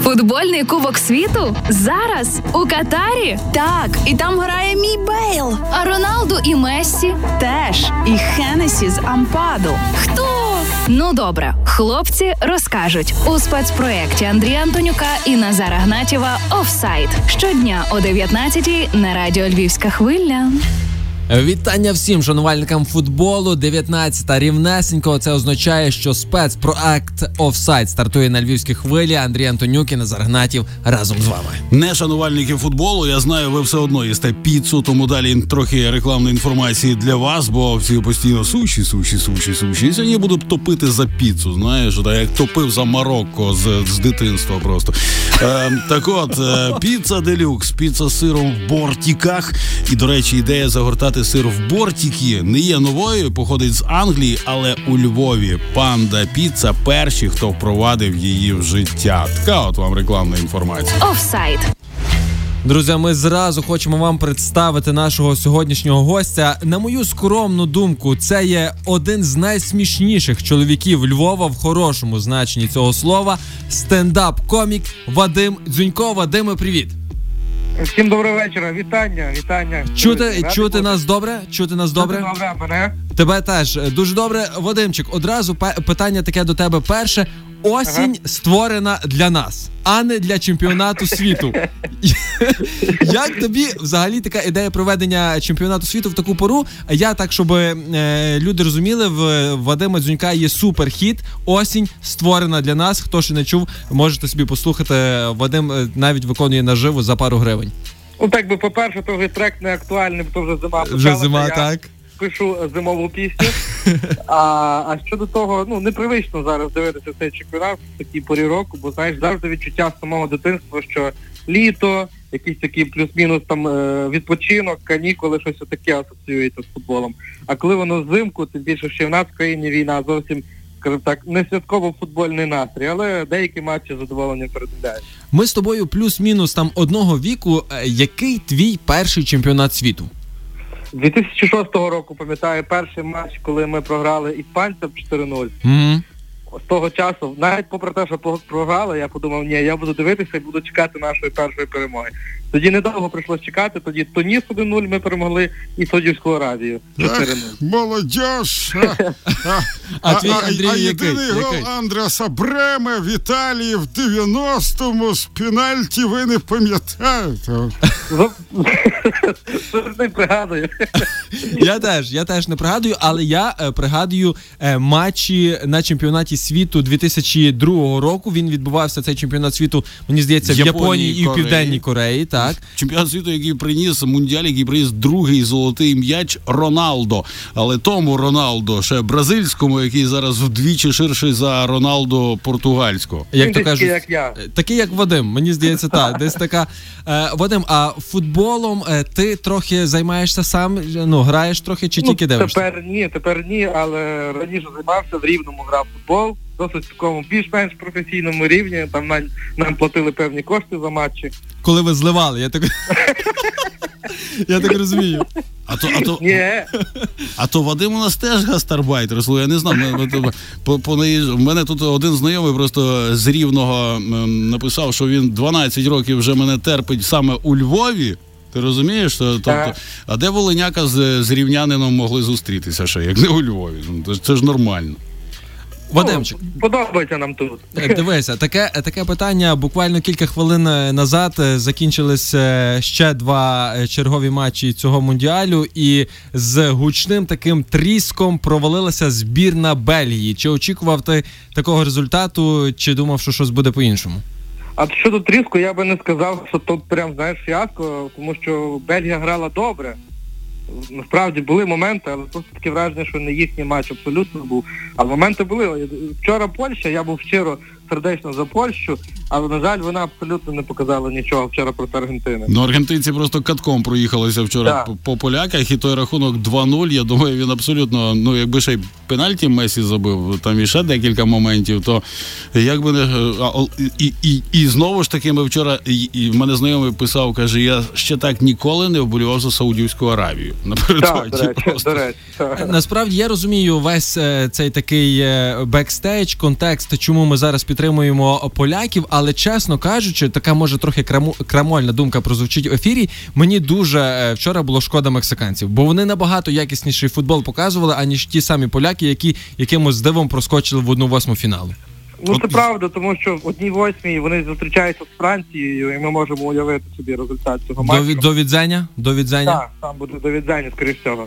Футбольний кубок світу? Зараз? У Катарі? Так, і там грає мій Бейл. А Роналду і Мессі? Теж. І Хенесі з Ампаду. Хто? Ну добре, хлопці розкажуть у спецпроєкті Андрія Антонюка і Назара Гнатєва «Offside». Щодня о 19-й на радіо «Львівська хвиля». Вітання всім шанувальникам футболу. 19-та рівнесенько. Це означає, що спецпроект «Офсайд» стартує на Львівській хвилі. Андрій Антонюк і Назар Гнатєв разом з вами. Не шанувальники футболу, я знаю, ви все одно їсте піцу, тому далі трохи рекламної інформації для вас, бо всі постійно суші. І сьогодні буду топити за піцу, знаєш, як топив за Марокко з дитинства просто. Так от, піца делюкс, піца з сиром в бортіках. І, до речі, ідея загортати сир в бортики не є новою, походить з Англії, але у Львові Panda Pizza перші, хто впровадив її в життя. Така от вам рекламна інформація. Офсайд. Друзі, ми зразу хочемо вам представити нашого сьогоднішнього гостя. На мою скромну думку, це є один з найсмішніших чоловіків Львова в хорошому значенні цього слова. Стендап-комік Вадим Дзюнько. Вадиме, привіт! Всім доброго вечора, вітання. Чути нас добре? Добре. Тебе теж дуже добре. Вадимчик, одразу питання таке до тебе перше. Осінь створена для нас, а не для чемпіонату світу. Як тобі взагалі така ідея проведення чемпіонату світу в таку пору? Я так, щоб люди розуміли, в Вадима Дзюнька є суперхіт «Осінь створена для нас». Хто ще не чув, можете собі послухати. Вадим навіть виконує наживо за пару гривень. Ну так би, по-перше, то вже трек не актуальний, то вже зима. Вже зима, так. Пишу зимову пісню. А щодо того, непривично зараз дивитися цей чемпіонат в такій порі року, бо, знаєш, завжди відчуття з самого дитинства, що літо, якийсь такий плюс-мінус там відпочинок, канікули, щось отаке асоціюється з футболом. А коли воно взимку, тим більше, що в нас в країні війна, зовсім, скажімо так, не святково футбольний настрій, але деякі матчі задоволення передивляють. Ми з тобою плюс-мінус там одного віку. Який твій перший чемпіонат світу? 2006 року, пам'ятаю, перший матч, коли ми програли іспанцям 4-0. Mm-hmm. З того часу, навіть попри те, що програли, я подумав, ні, я буду дивитися і буду чекати нашої першої перемоги. Тоді недовго прийшлось чекати, тоді Туніс 1-0, ми перемогли і Саудівську Аравію 4-0. Молодіж! А єдиний гол Андреаса Бреме в Італії в 90-му з пенальті ви не пам'ятаєте. Не пригадую. Я теж не пригадую, але я пригадую матчі на чемпіонаті світу 2002 року. Він відбувався, цей чемпіонат світу, мені здається, в Японії і в Південній Кореї. Так. Чемпіонат світу, який приніс, мундіаль, який приніс другий золотий м'яч Роналдо. Але тому Роналдо, ще бразильському, який зараз вдвічі ширший за Роналдо португальського. Як то кажуть, як я. Такий, як Вадим, мені здається, так. Десь така. Вадим, а футболом ти трохи займаєшся сам? Граєш трохи чи тільки дивишся? Тепер ні, але раніше займався, в Рівному грав футбол. Досить такому більш-менш професійному рівні, там нам платили певні кошти за матчі. Коли ви зливали, я так розумію. А то Вадим у нас теж гастарбайтер, слухай, я не знав. У мене тут один знайомий просто з Рівного написав, що він 12 років вже мене терпить саме у Львові. Ти розумієш? Тобто, а де волиняка з рівнянином могли зустрітися ще, як не у Львові? Це ж нормально. Вадимчик, подобається нам тут. Дивися, таке питання. Буквально кілька хвилин назад закінчились ще два чергові матчі цього мундіалю, і з гучним таким тріском провалилася збірна Бельгії. Чи очікував ти такого результату, чи думав, що щось буде по-іншому? А щодо тріску, я би не сказав, що тут прям, знаєш, фіаско, тому що Бельгія грала добре. Насправді були моменти, але просто таке враження, що не їхній матч абсолютно був. А моменти були. Вчора Польща, я був щиро сердечно за Польщу, але, на жаль, вона абсолютно не показала нічого вчора проти Аргентини. Аргентинці просто катком проїхалися вчора по поляках, і той рахунок 2-0, я думаю, він абсолютно, якби ще й пенальті Мессі забив, там іще декілька моментів, то якби не... І знову ж таки, ми вчора, і мене знайомий писав, каже, я ще так ніколи не вболівав за Саудівську Аравію. До речі. Насправді, я розумію весь цей такий бекстейдж, контекст, чому ми зараз підтримуємо підтримуємо поляків, але, чесно кажучи, така, може, трохи крамольна думка прозвучить в ефірі, мені дуже вчора було шкода мексиканців, бо вони набагато якісніший футбол показували, аніж ті самі поляки, які якимось дивом проскочили в 1/8 фіналу. Ну, це правда, тому що в 1/8 вони зустрічаються з Францією, і ми можемо уявити собі результат цього матчу. До відзення? Так, там буде до відзення, скоріш всього.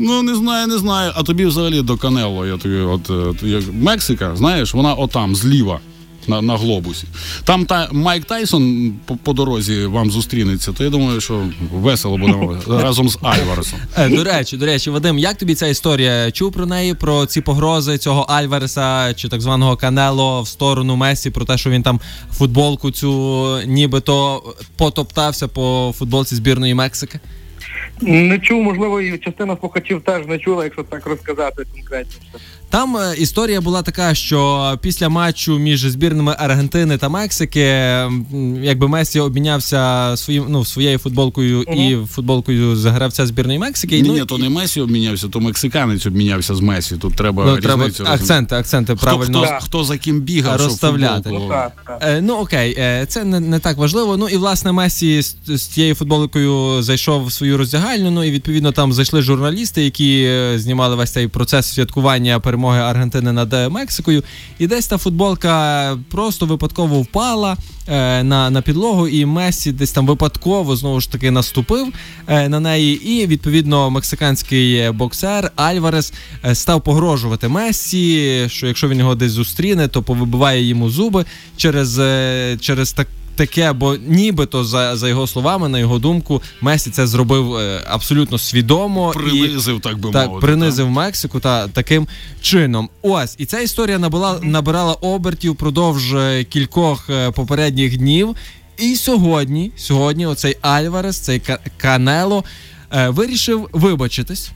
Ну, не знаю. А тобі взагалі до Канело, я тобі, Мексика, знаєш, вона отам, зліва, на глобусі. Там Майк Тайсон по дорозі вам зустрінеться, то я думаю, що весело будемо разом з Альваресом. До речі, Вадим, як тобі ця історія? Чув про неї, про ці погрози цього Альвареса, чи так званого Канело в сторону Мессі, про те, що він там футболку цю нібито потоптався по футболці збірної Мексики? Не чув, можливо, і частина слухачів теж не чула, якщо так розказати конкретніше. Там історія була така, що після матчу між збірними Аргентини та Мексики, якби Мессі обмінявся своєю футболкою і футболкою з гравця збірної Мексики. То не Мессі обмінявся, то мексиканець обмінявся з Мессі. Тут треба різницю. Акценти правильно. Хто за ким бігав, розставляти. Окей, це не так важливо. Ну і, власне, Мессі з цією футболкою зайшов в свою роздягальню, і, відповідно, там зайшли журналісти, які знімали весь цей процес святкування перемоги Аргентини над Мексикою, і десь та футболка просто випадково впала на підлогу, і Мессі десь там випадково, знову ж таки, наступив на неї, і, відповідно, мексиканський боксер Альварес став погрожувати Мессі, що якщо він його десь зустріне, то повибиває йому зуби через таке, бо нібито, за його словами, на його думку, Мессі це зробив абсолютно свідомо. Принизив Мексику таким чином. Ось, і ця історія набирала обертів впродовж кількох попередніх днів. І сьогодні оцей Альварес, цей Канело, вирішив вибачитись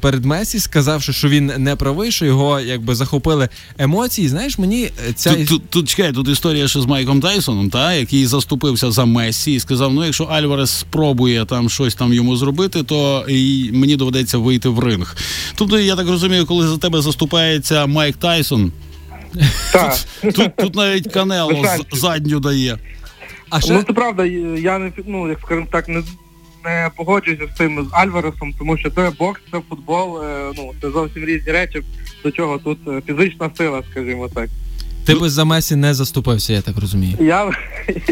перед Мессі, сказавши, що він не правий, що його, якби, захопили емоції. Знаєш, мені ця... Тут історія ще з Майком Тайсоном, який заступився за Мессі і сказав, якщо Альварес спробує там щось там йому зробити, то і мені доведеться вийти в ринг. Тобто, я так розумію, коли за тебе заступається Майк Тайсон, тут навіть Канело задню дає. Це правда, я не, як скажемо так, не погоджуюся з цим, з Альваресом, тому що це бокс, це футбол, це зовсім різні речі, до чого тут фізична сила, скажімо так. Ти би за Мессі не заступився, я так розумію.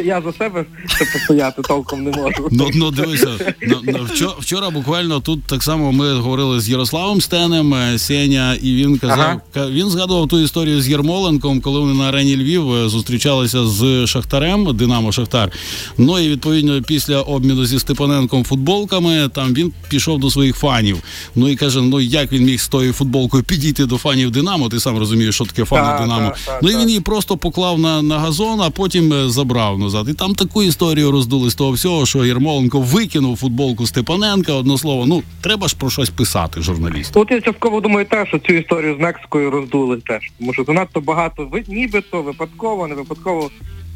Я за себе постояти толком не можу. Дивися, вчора буквально тут так само ми говорили з Ярославом Стенем, Сеня, і він казав, він згадував ту історію з Єрмоленком, коли вони на арені Львів зустрічалися з Шахтарем, Динамо Шахтар. Ну і, відповідно, після обміну зі Степаненком футболками, там він пішов до своїх фанів. І каже, як він міг з тою футболкою підійти до фанів Динамо, ти сам розумієш, що таке фани Динамо. Він її просто поклав на газон, а потім забрав назад. І там таку історію роздули з того всього, що Єрмоленко викинув футболку Степаненка, одно слово. Треба ж про щось писати журналістам. От я частково думаю теж, що цю історію з Мексикою роздули теж. Тому що занадто багато, нібито, випадково, не випадково,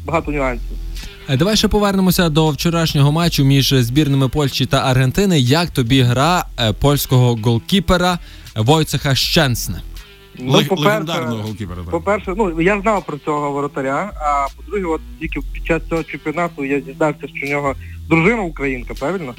багато нюансів. Давай ще повернемося до вчорашнього матчу між збірними Польщі та Аргентини. Як тобі гра польського голкіпера Войцеха Щенсне? По-перше, я знав про цього воротаря, а по-друге, тільки під час цього чемпіонату я дізнався, що в нього дружина українка, правильно?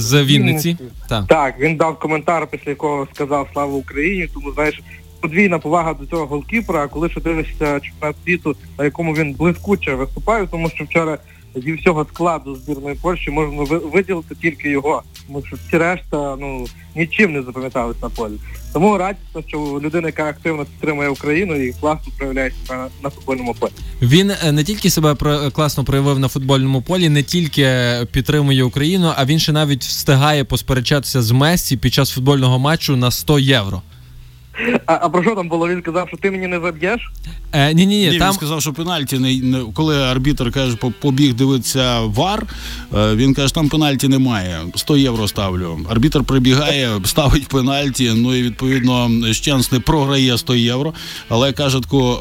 З Вінниці. Так, він дав коментар, після якого сказав «Слава Україні», тому, знаєш, подвійна повага до цього голкіпера, коли ще дивишся чемпіонат світу, на якому він блискуче виступає, тому що вчора зі всього складу збірної Польщі можна виділити тільки його, тому що всі решта, нічим не запам'яталися на полі. Тому радісно, що людина, яка активно підтримує Україну і класно проявляє себе на футбольному полі. Він не тільки себе класно проявив на футбольному полі, не тільки підтримує Україну, а він ще навіть встигає посперечатися з Мессі під час футбольного матчу на 100 євро. А про що там було? Він сказав, що ти мені не заб'єш? Ні, там... Він сказав, що пенальті, коли арбітр каже, побіг дивитися ВАР, він каже, там пенальті немає, 100 євро ставлю. Арбітр прибігає, ставить пенальті, і відповідно Щенсне програє 100 євро, але каже таку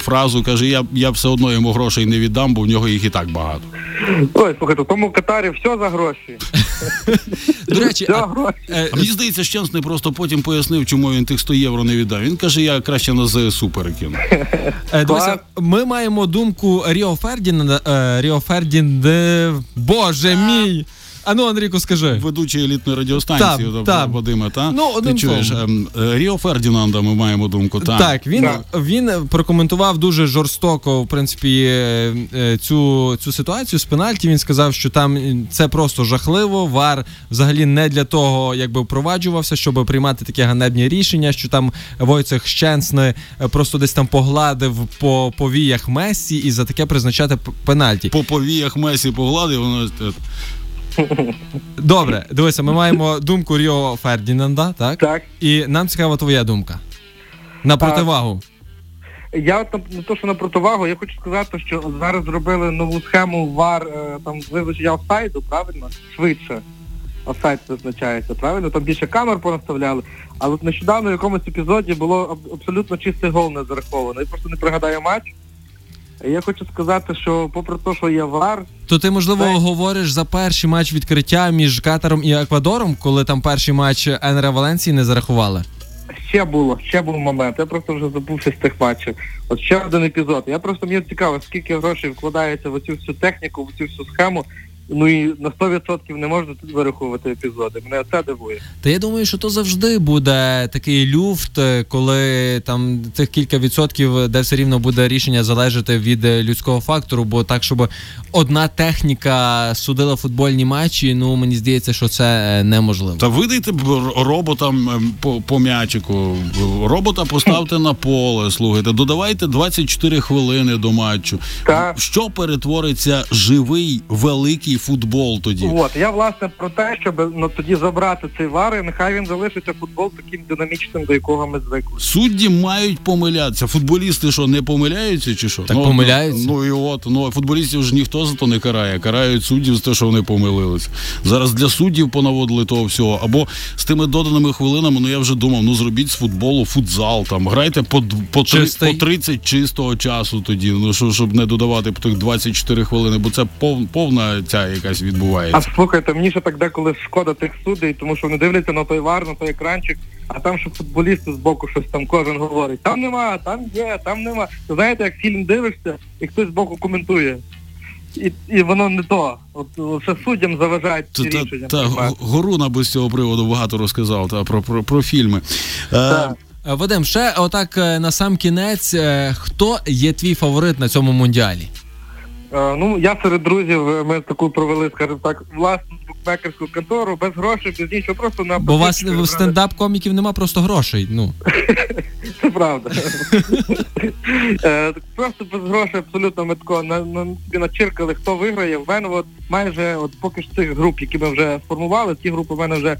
фразу, каже, я все одно йому грошей не віддам, бо в нього їх і так багато. Слухай, в тому Катарі все за гроші. До речі, мені здається, Щенсне просто потім пояснив, чому він тих 100 євро не віддав. Він каже, я краще на ЗСУ перекину. Дивися, ми маємо думку Ріо Фердінанда, боже мій! А ну, Андрійку, скажи. Ведучий елітної радіостанції, Вадиме, та? Ну, ти чуєш, Ріо Фердінанда ми маємо думку, та? Так, він прокоментував дуже жорстоко, в принципі, цю ситуацію з пенальті. Він сказав, що там це просто жахливо, ВАР взагалі не для того, якби впроваджувався, щоб приймати такі ганебні рішення, що там Войцех Щенсне просто десь там погладив по повіях Мессі і за таке призначати пенальті. По повіях Мессі погладив, воно... Добре, дивися, ми маємо думку Ріо Фердінанда, так? Так. І нам цікава твоя думка. На противагу. Я не то, що на противагу, я хочу сказати, що зараз зробили нову схему ВАР, там визначення офсайду, правильно? Швидше. Офсайд визначається, правильно? Там більше камер понаставляли. Але нещодавно в якомусь епізоді було абсолютно чистий гол не зараховано. Я просто не пригадаю матч. Я хочу сказати, що попри те, що є ВАР... То ти, можливо, говориш за перший матч відкриття між Катаром і Еквадором, коли там перший матч Енера Валенсії не зарахували? Ще був момент. Я просто вже забувся з тих матчів. От ще один епізод. Мені цікаво, скільки грошей вкладається в оцю всю техніку, в цю всю схему. Ну і на 100% не можна тут вираховувати епізоди. Мене це дивує. Та я думаю, що то завжди буде такий люфт, коли там тих кілька відсотків, де все рівно буде рішення залежати від людського фактору, бо так, щоб одна техніка судила футбольні матчі, ну мені здається, що це неможливо. Та видайте робота по м'ячику, робота поставте на поле, слухайте, додавайте 24 хвилини до матчу. Так. Що перетвориться живий, великий футбол тоді. От, я, власне, про те, щоб тоді забрати цей ВАР, і нехай він залишиться футбол таким динамічним, до якого ми звикли. Судді мають помилятися. Футболісти що, не помиляються, чи що? Так помиляються. Ну і от, футболістів ж ніхто за то не карає. Карають суддів за те, що вони помилилися. Зараз для суддів понаводили того всього. Або з тими доданими хвилинами, я вже думав, зробіть з футболу футзал, там, грайте по 30 чистого часу тоді, щоб не додавати по тих 24 хвилини, бо це повна якась відбувається. А слухайте, мені ще так деколи шкода тих судей, тому що вони дивляться на той ВАР, на той екранчик, а там, що футболісти з боку щось там кожен говорить, там нема, там є, там нема. Знаєте, як фільм дивишся, і хтось з боку коментує. І воно не то. Це суддям заважають ці рішення. Горуна би з цього приводу багато розказав про фільми. Так. Вадим, ще отак на сам кінець, хто є твій фаворит на цьому мундіалі? Я серед друзів, ми таку провели, скажімо так, власну букмекерську контору, без грошей, без нічого, просто на... Бо у вас в стендап-коміків нема просто грошей, Це правда. Просто без грошей абсолютно ми тако начиркали, хто виграє. В мене майже, поки що цих груп, які ми вже сформували, ті групи в мене вже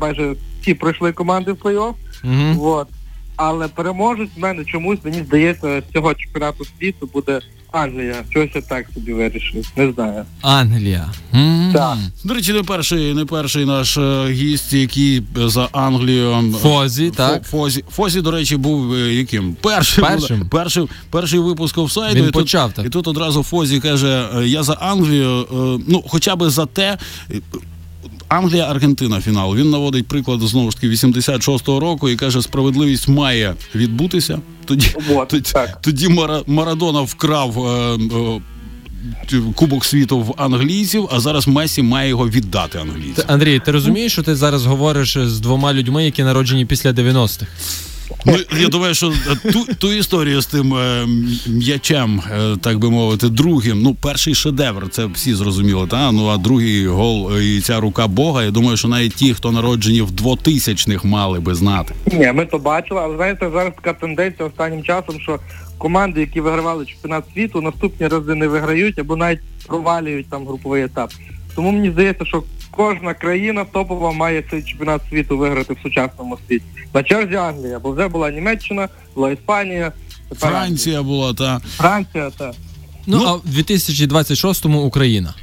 майже всі пройшли команди в плей-офф. Але переможуть в мене чомусь, мені здається, цього чемпіонату світу буде Англія. Щось я так собі вирішив, не знаю. Англія. Так. До речі, не перший наш гість, який за Англію... Фозі, так? Фозі, до речі, був яким? Перший випуск офсайду. Він почав так. І тут одразу Фозі каже, я за Англію, хоча би за те... Англія-Аргентина фінал. Він наводить приклад, знову ж таки, 86-го року і каже, справедливість має відбутися. Тоді Марадона вкрав Кубок світу в англійців, а зараз Месі має його віддати англійцям. Андрій, ти розумієш, що ти зараз говориш з двома людьми, які народжені після 90-х? Я думаю, що ту історію з тим м'ячем, так би мовити, другим, перший шедевр, це всі зрозуміли, та? А другий гол і ця рука Бога, я думаю, що навіть ті, хто народжені в 2000-х, мали би знати. Ні, ми то бачили, але знаєте, зараз така тенденція останнім часом, що команди, які вигравали чемпіонат світу, наступні рази не виграють або навіть провалюють там груповий етап. Тому мені здається, що кожна країна топова має цей чемпіонат світу виграти в сучасному світі. На черзі Англія, бо вже була Німеччина, була Іспанія. Франція була, та. Франція, та. А в 2026-му Україна.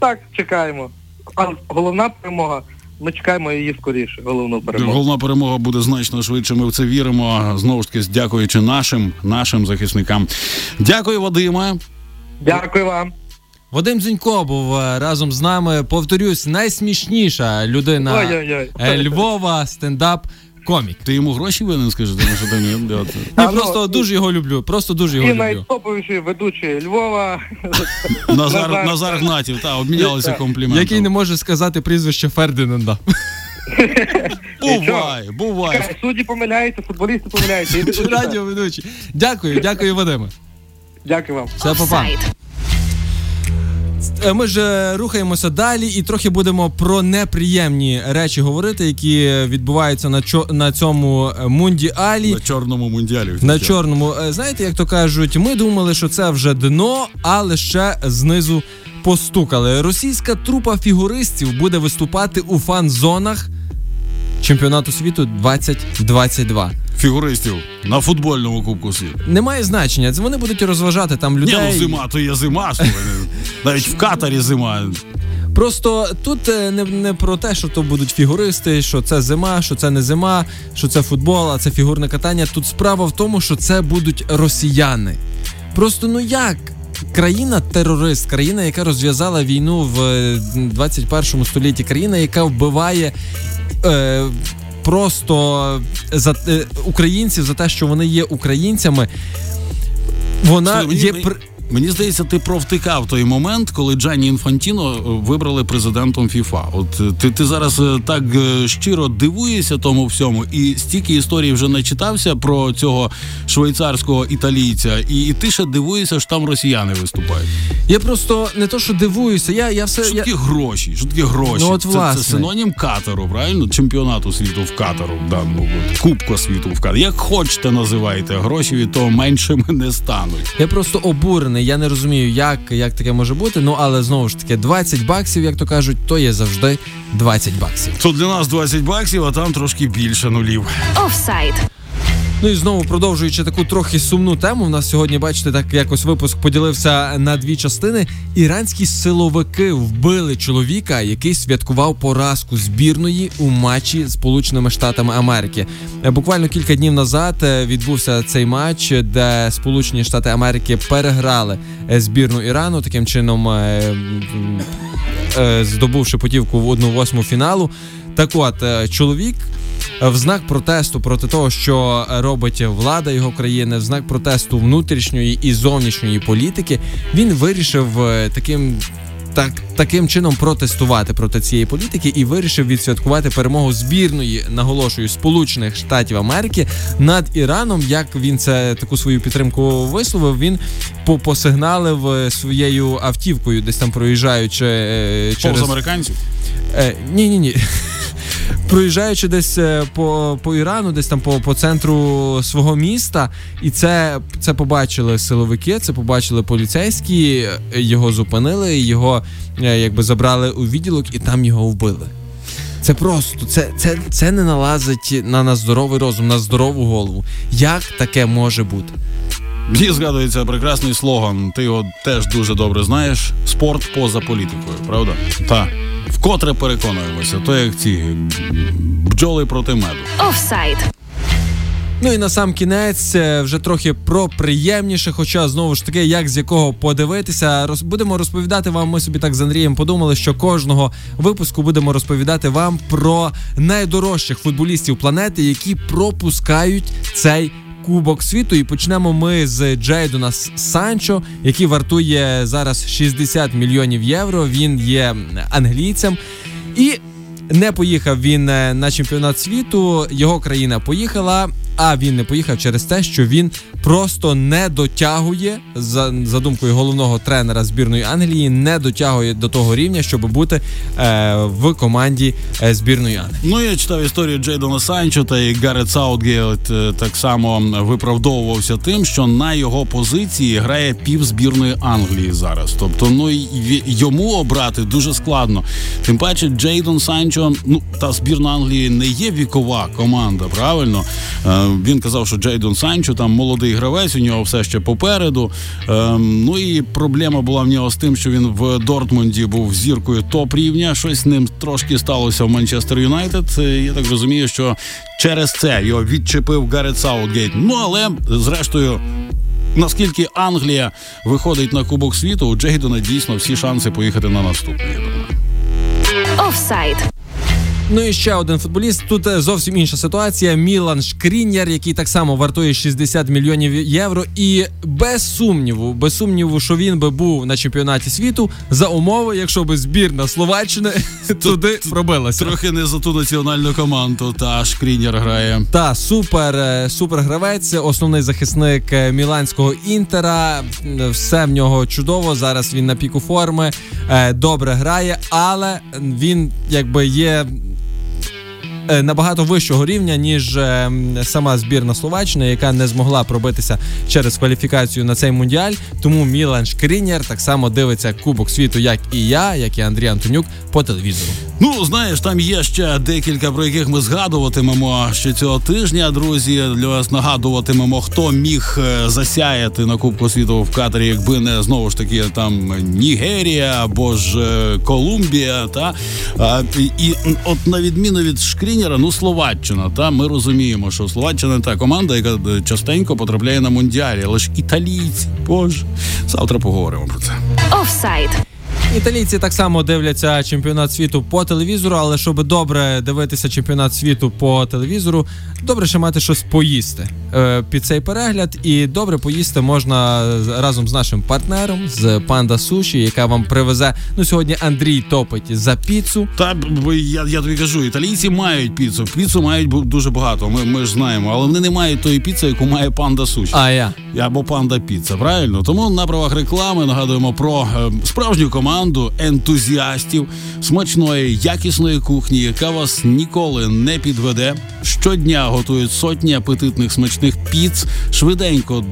Так, чекаємо. А головна перемога, ми чекаємо її скоріше, головну перемогу. Головна перемога буде значно швидше, ми в це віримо. Знову ж таки, дякуючи нашим захисникам. Дякую, Вадиме. Дякую вам. Вадим Дзюнько був разом з нами, повторюсь, найсмішніша людина Львова, стендап-комік. Ти йому гроші винен, скажи, тому що там не дати. Я просто дуже його люблю, просто дуже його люблю. І найтоповіший ведучий Львова. Назар Гнатєв, так, обмінялися компліментами. Який не може сказати прізвище Фердінанда. Буває. Судді помиляються, футболісти помиляються. Радіоведучі. Дякую, Вадиме. Дякую вам. Все, па-па. Ми ж рухаємося далі і трохи будемо про неприємні речі говорити, які відбуваються на цьому мундіалі. На чорному мундіалі. На чорному. Знаєте, як то кажуть, ми думали, що це вже дно, але ще знизу постукали. Російська трупа фігуристів буде виступати у фан-зонах Чемпіонату світу 2022. Фігуристів на футбольному кубку світу. Немає значення, вони будуть розважати там людей. Ні, ну зима, то є зима, навіть в Катарі зима. Просто тут не про те, що то будуть фігуристи, що це зима, що це не зима, що це футбол, а це фігурне катання. Тут справа в тому, що це будуть росіяни. Просто ну як? Країна-терорист, країна, яка розв'язала війну в 21 столітті, країна, яка вбиває просто за українців за те, що вони є українцями. Вона є... Мені здається, ти провтикав той момент, коли Джанні Інфантіно вибрали президентом ФІФА. От ти зараз так щиро дивуєшся тому всьому, і стільки історій вже начитався про цього швейцарського італійця, і ти ще дивуєшся, що там росіяни виступають. Я просто не то, що дивуюся, я все... Що такі гроші? Ну, це синонім Катару, правильно? Чемпіонату світу в Катару, Кубка світу в Катару. Як хочете називайте, гроші від того меншими не стануть. Я просто обурений. Я не розумію, як таке може бути, але знову ж таки, 20 баксів, як то кажуть, то є завжди 20 баксів. Тут для нас 20 баксів, а там трошки більше нулів. Офсайд. Ну і знову продовжуючи таку трохи сумну тему, в нас сьогодні, бачите, так якось випуск поділився на дві частини. Іранські силовики вбили чоловіка, який святкував поразку збірної у матчі з Сполученими Штатами Америки. Буквально кілька днів назад відбувся цей матч, де Сполучені Штати Америки переграли збірну Ірану, таким чином здобувши путівку в 1/8 фіналу. Так от, чоловік в знак протесту проти того, що робить влада його країни, в знак протесту внутрішньої і зовнішньої політики, він вирішив таким чином протестувати проти цієї політики і вирішив відсвяткувати перемогу збірної, наголошую, Сполучених Штатів Америки над Іраном. Як він це таку свою підтримку висловив, він посигналив своєю автівкою, десь там проїжджаючи через... Повз американців? Ні. Проїжджаючи десь по Ірану, десь там по центру свого міста, і це побачили силовики, це побачили поліцейські, його зупинили, його якби забрали у відділок і там його вбили. Це просто, це не налазить на здоровий розум, на здорову голову. Як таке може бути? Мені згадується прекрасний слоган, ти його теж дуже добре знаєш, спорт поза політикою, правда? Так. Вкотре переконуємося, то як ці бджоли проти меду. Офсайд. Ну і на сам кінець вже трохи про приємніше, хоча знову ж таки, як з якого подивитися. Будемо розповідати вам, ми собі так з Андрієм подумали, що кожного випуску будемо розповідати вам про найдорожчих футболістів планети, які пропускають цей Кубок світу. І почнемо ми з Джейдона Санчо, який вартує зараз 60 мільйонів євро. Він є англійцем. І не поїхав він на чемпіонат світу, його країна поїхала, а він не поїхав через те, що він просто не дотягує, за думкою головного тренера збірної Англії, не дотягує до того рівня, щоб бути в команді збірної Англії. Ну, я читав історію Джейдона Санчо, та і Гаррет Саутгейт так само виправдовувався тим, що на його позиції грає пів збірної Англії зараз. Тобто, йому обрати дуже складно. Тим паче, Джейдон Санчо, та збірна Англії не є вікова команда, правильно? Він казав, що Джейдон Санчо там молодий гравець, у нього все ще попереду. Ну і проблема була в нього з тим, що він в Дортмунді був зіркою топ-рівня. Щось з ним трошки сталося в Манчестер Юнайтед. Я так розумію, що через це його відчепив Гаррет Саутгейт. Але, зрештою, наскільки Англія виходить на Кубок світу, у Джейдона дійсно всі шанси поїхати на наступний. Offside. Ну і ще один футболіст. Тут зовсім інша ситуація. Мілан Шкрініар, який так само вартує 60 мільйонів євро. І без сумніву, що він би був на чемпіонаті світу за умови, якщо би збірна Словаччини туди пробилася. Трохи не за ту національну команду, та Шкрініар грає. Та, супер гравець, основний захисник міланського Інтера. Все в нього чудово, зараз він на піку форми, добре грає, але він якби є набагато вищого рівня, ніж сама збірна Словаччини, яка не змогла пробитися через кваліфікацію на цей мундіаль. Тому Мілан Шкрініар так само дивиться Кубок світу, як і я, як і Андрій Антонюк, по телевізору. Ну, знаєш, там є ще декілька, про яких ми згадуватимемо ще цього тижня, друзі. Для вас нагадуватимемо, хто міг засяяти на Кубку світу в Катарі, якби не, знову ж таки, там Нігерія або ж Колумбія, та? І от на відміну від Шкрініара, ну, Словаччина, та? Ми розуміємо, що Словаччина та команда, яка частенько потрапляє на мундіалі, але ж італійці, боже. Завтра поговоримо про це. Офсайд. Італійці так само дивляться чемпіонат світу по телевізору, але щоб добре дивитися чемпіонат світу по телевізору, добре ще мати щось поїсти під цей перегляд. І добре поїсти можна разом з нашим партнером, з Панда Суші, яка вам привезе, ну, сьогодні Андрій топить за піцу. Та, я тобі кажу, італійці мають піцу, піцу мають дуже багато, ми ж знаємо, але вони не мають тої піци, яку має Панда Суші. Або Панда Піца, правильно? Тому на правах реклами нагадуємо про справжню команду ентузіастів смачної, якісної кухні, яка вас ніколи не підведе. Щодня готують сотні апетитних смачних піц, швиденько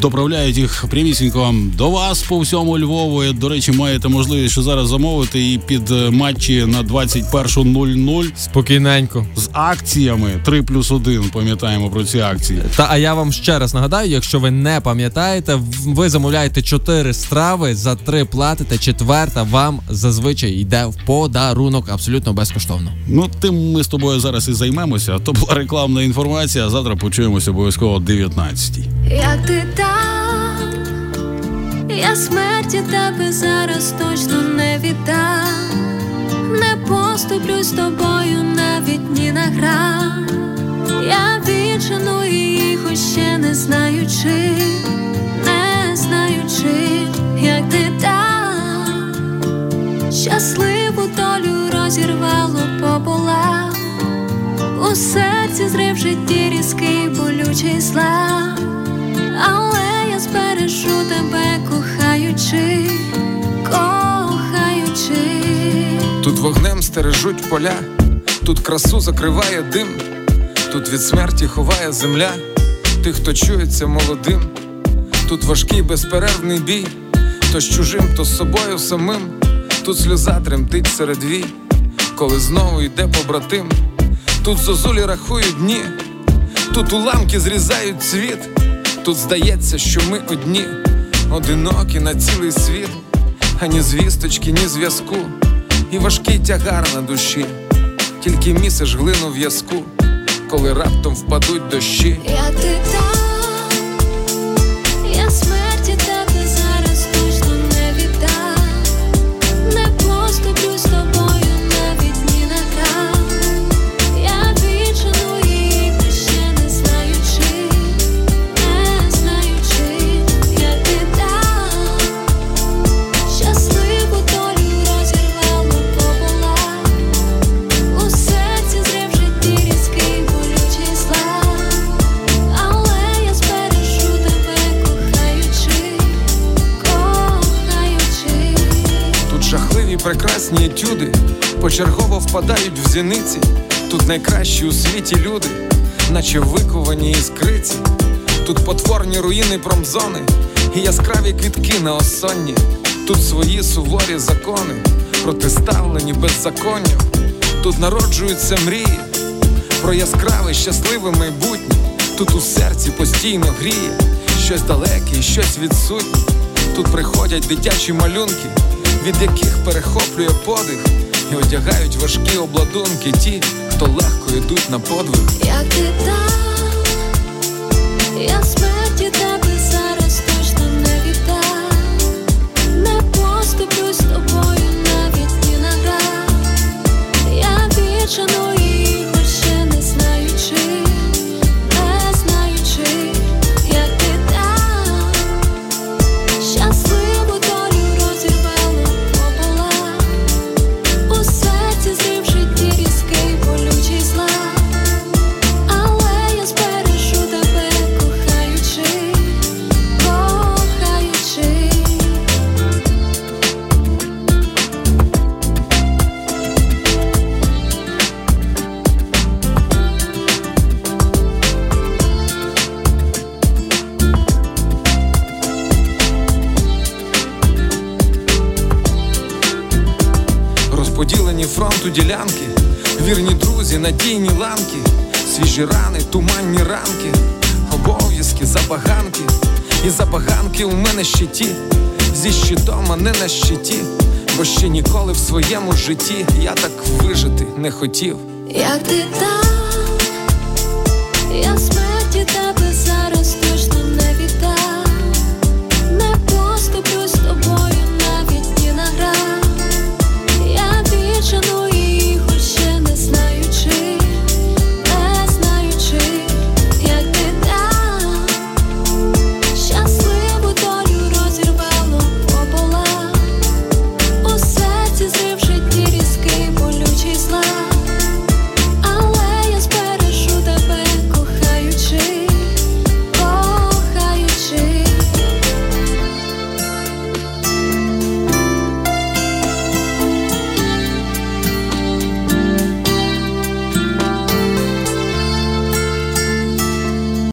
доправляють їх прямісінько до вас по всьому Львову. І, до речі, маєте можливість, що зараз замовити і під матчі на 21:00. Спокійненько. З акціями 3+1, пам'ятаємо про ці акції. А я вам ще раз нагадаю, якщо ви не пам'ятаєте, ви замовляєте 4 страви, за 3 платите, четверта вам зазвичай йде в подарунок абсолютно безкоштовно. Ну, тим ми з тобою зараз і займемося. То була рекламна інформація, а завтра почуємося обов'язково о 19:00. Як ти так, я смерті тебе зараз точно не віддам. Не поступлю з тобою навіть ні на грам. Я відчаную їх ще не знаючи, як ти так щасливу долю розірвало пополам. У серці зрив в житті різкий болючий зла, але я збережу тебе, кохаючи. Тут вогнем стережуть поля, тут красу закриває дим, тут від смерті ховає земля тих, хто чується молодим. Тут важкий безперервний бій, то з чужим, то з собою самим. Тут сльоза тремтить серед вій, коли знову йде побратим. Тут зозулі рахують дні, тут уламки зрізають цвіт. Тут здається, що ми одні, одинокі на цілий світ. Ані звісточки, ні зв'язку, і важкий тягар на душі. Тільки місиш глину в'язку, коли раптом впадуть дощі. Я смерті тебе зараз точно не віддам. Не поступлю з тобою навіть ні на крам. Я відчину їх ще не знаючи, як ти так щасливу долю розірвало пополам. У серці зрив в житті різкий болючий зла, але я збережу тебе, кохаючи. Тут жахливі прекрасні етюди почергово впадають в зіниці. Тут найкращі у світі люди, наче виковані іскриці. Тут потворні руїни промзони і яскраві квітки на осонні. Тут свої суворі закони, протиставлені беззаконню. Тут народжуються мрії про яскраве щасливе майбутнє. Тут у серці постійно гріє щось далеке і щось відсутнє. Тут приходять дитячі малюнки, від яких перехоплює подих, і одягають важкі обладунки ті, хто легко йдуть на подвиг. Як ти там, я смерті тебе зараз. поділені фронту ділянки, вірні друзі, надійні ланки, свіжі рани, туманні ранки, обов'язки, забаганки. І забаганки у мене ще ті, зі щитом, а не на щиті, бо ще ніколи в своєму житті я так вижити не хотів. Як ти там, я в смерті тебе зараз.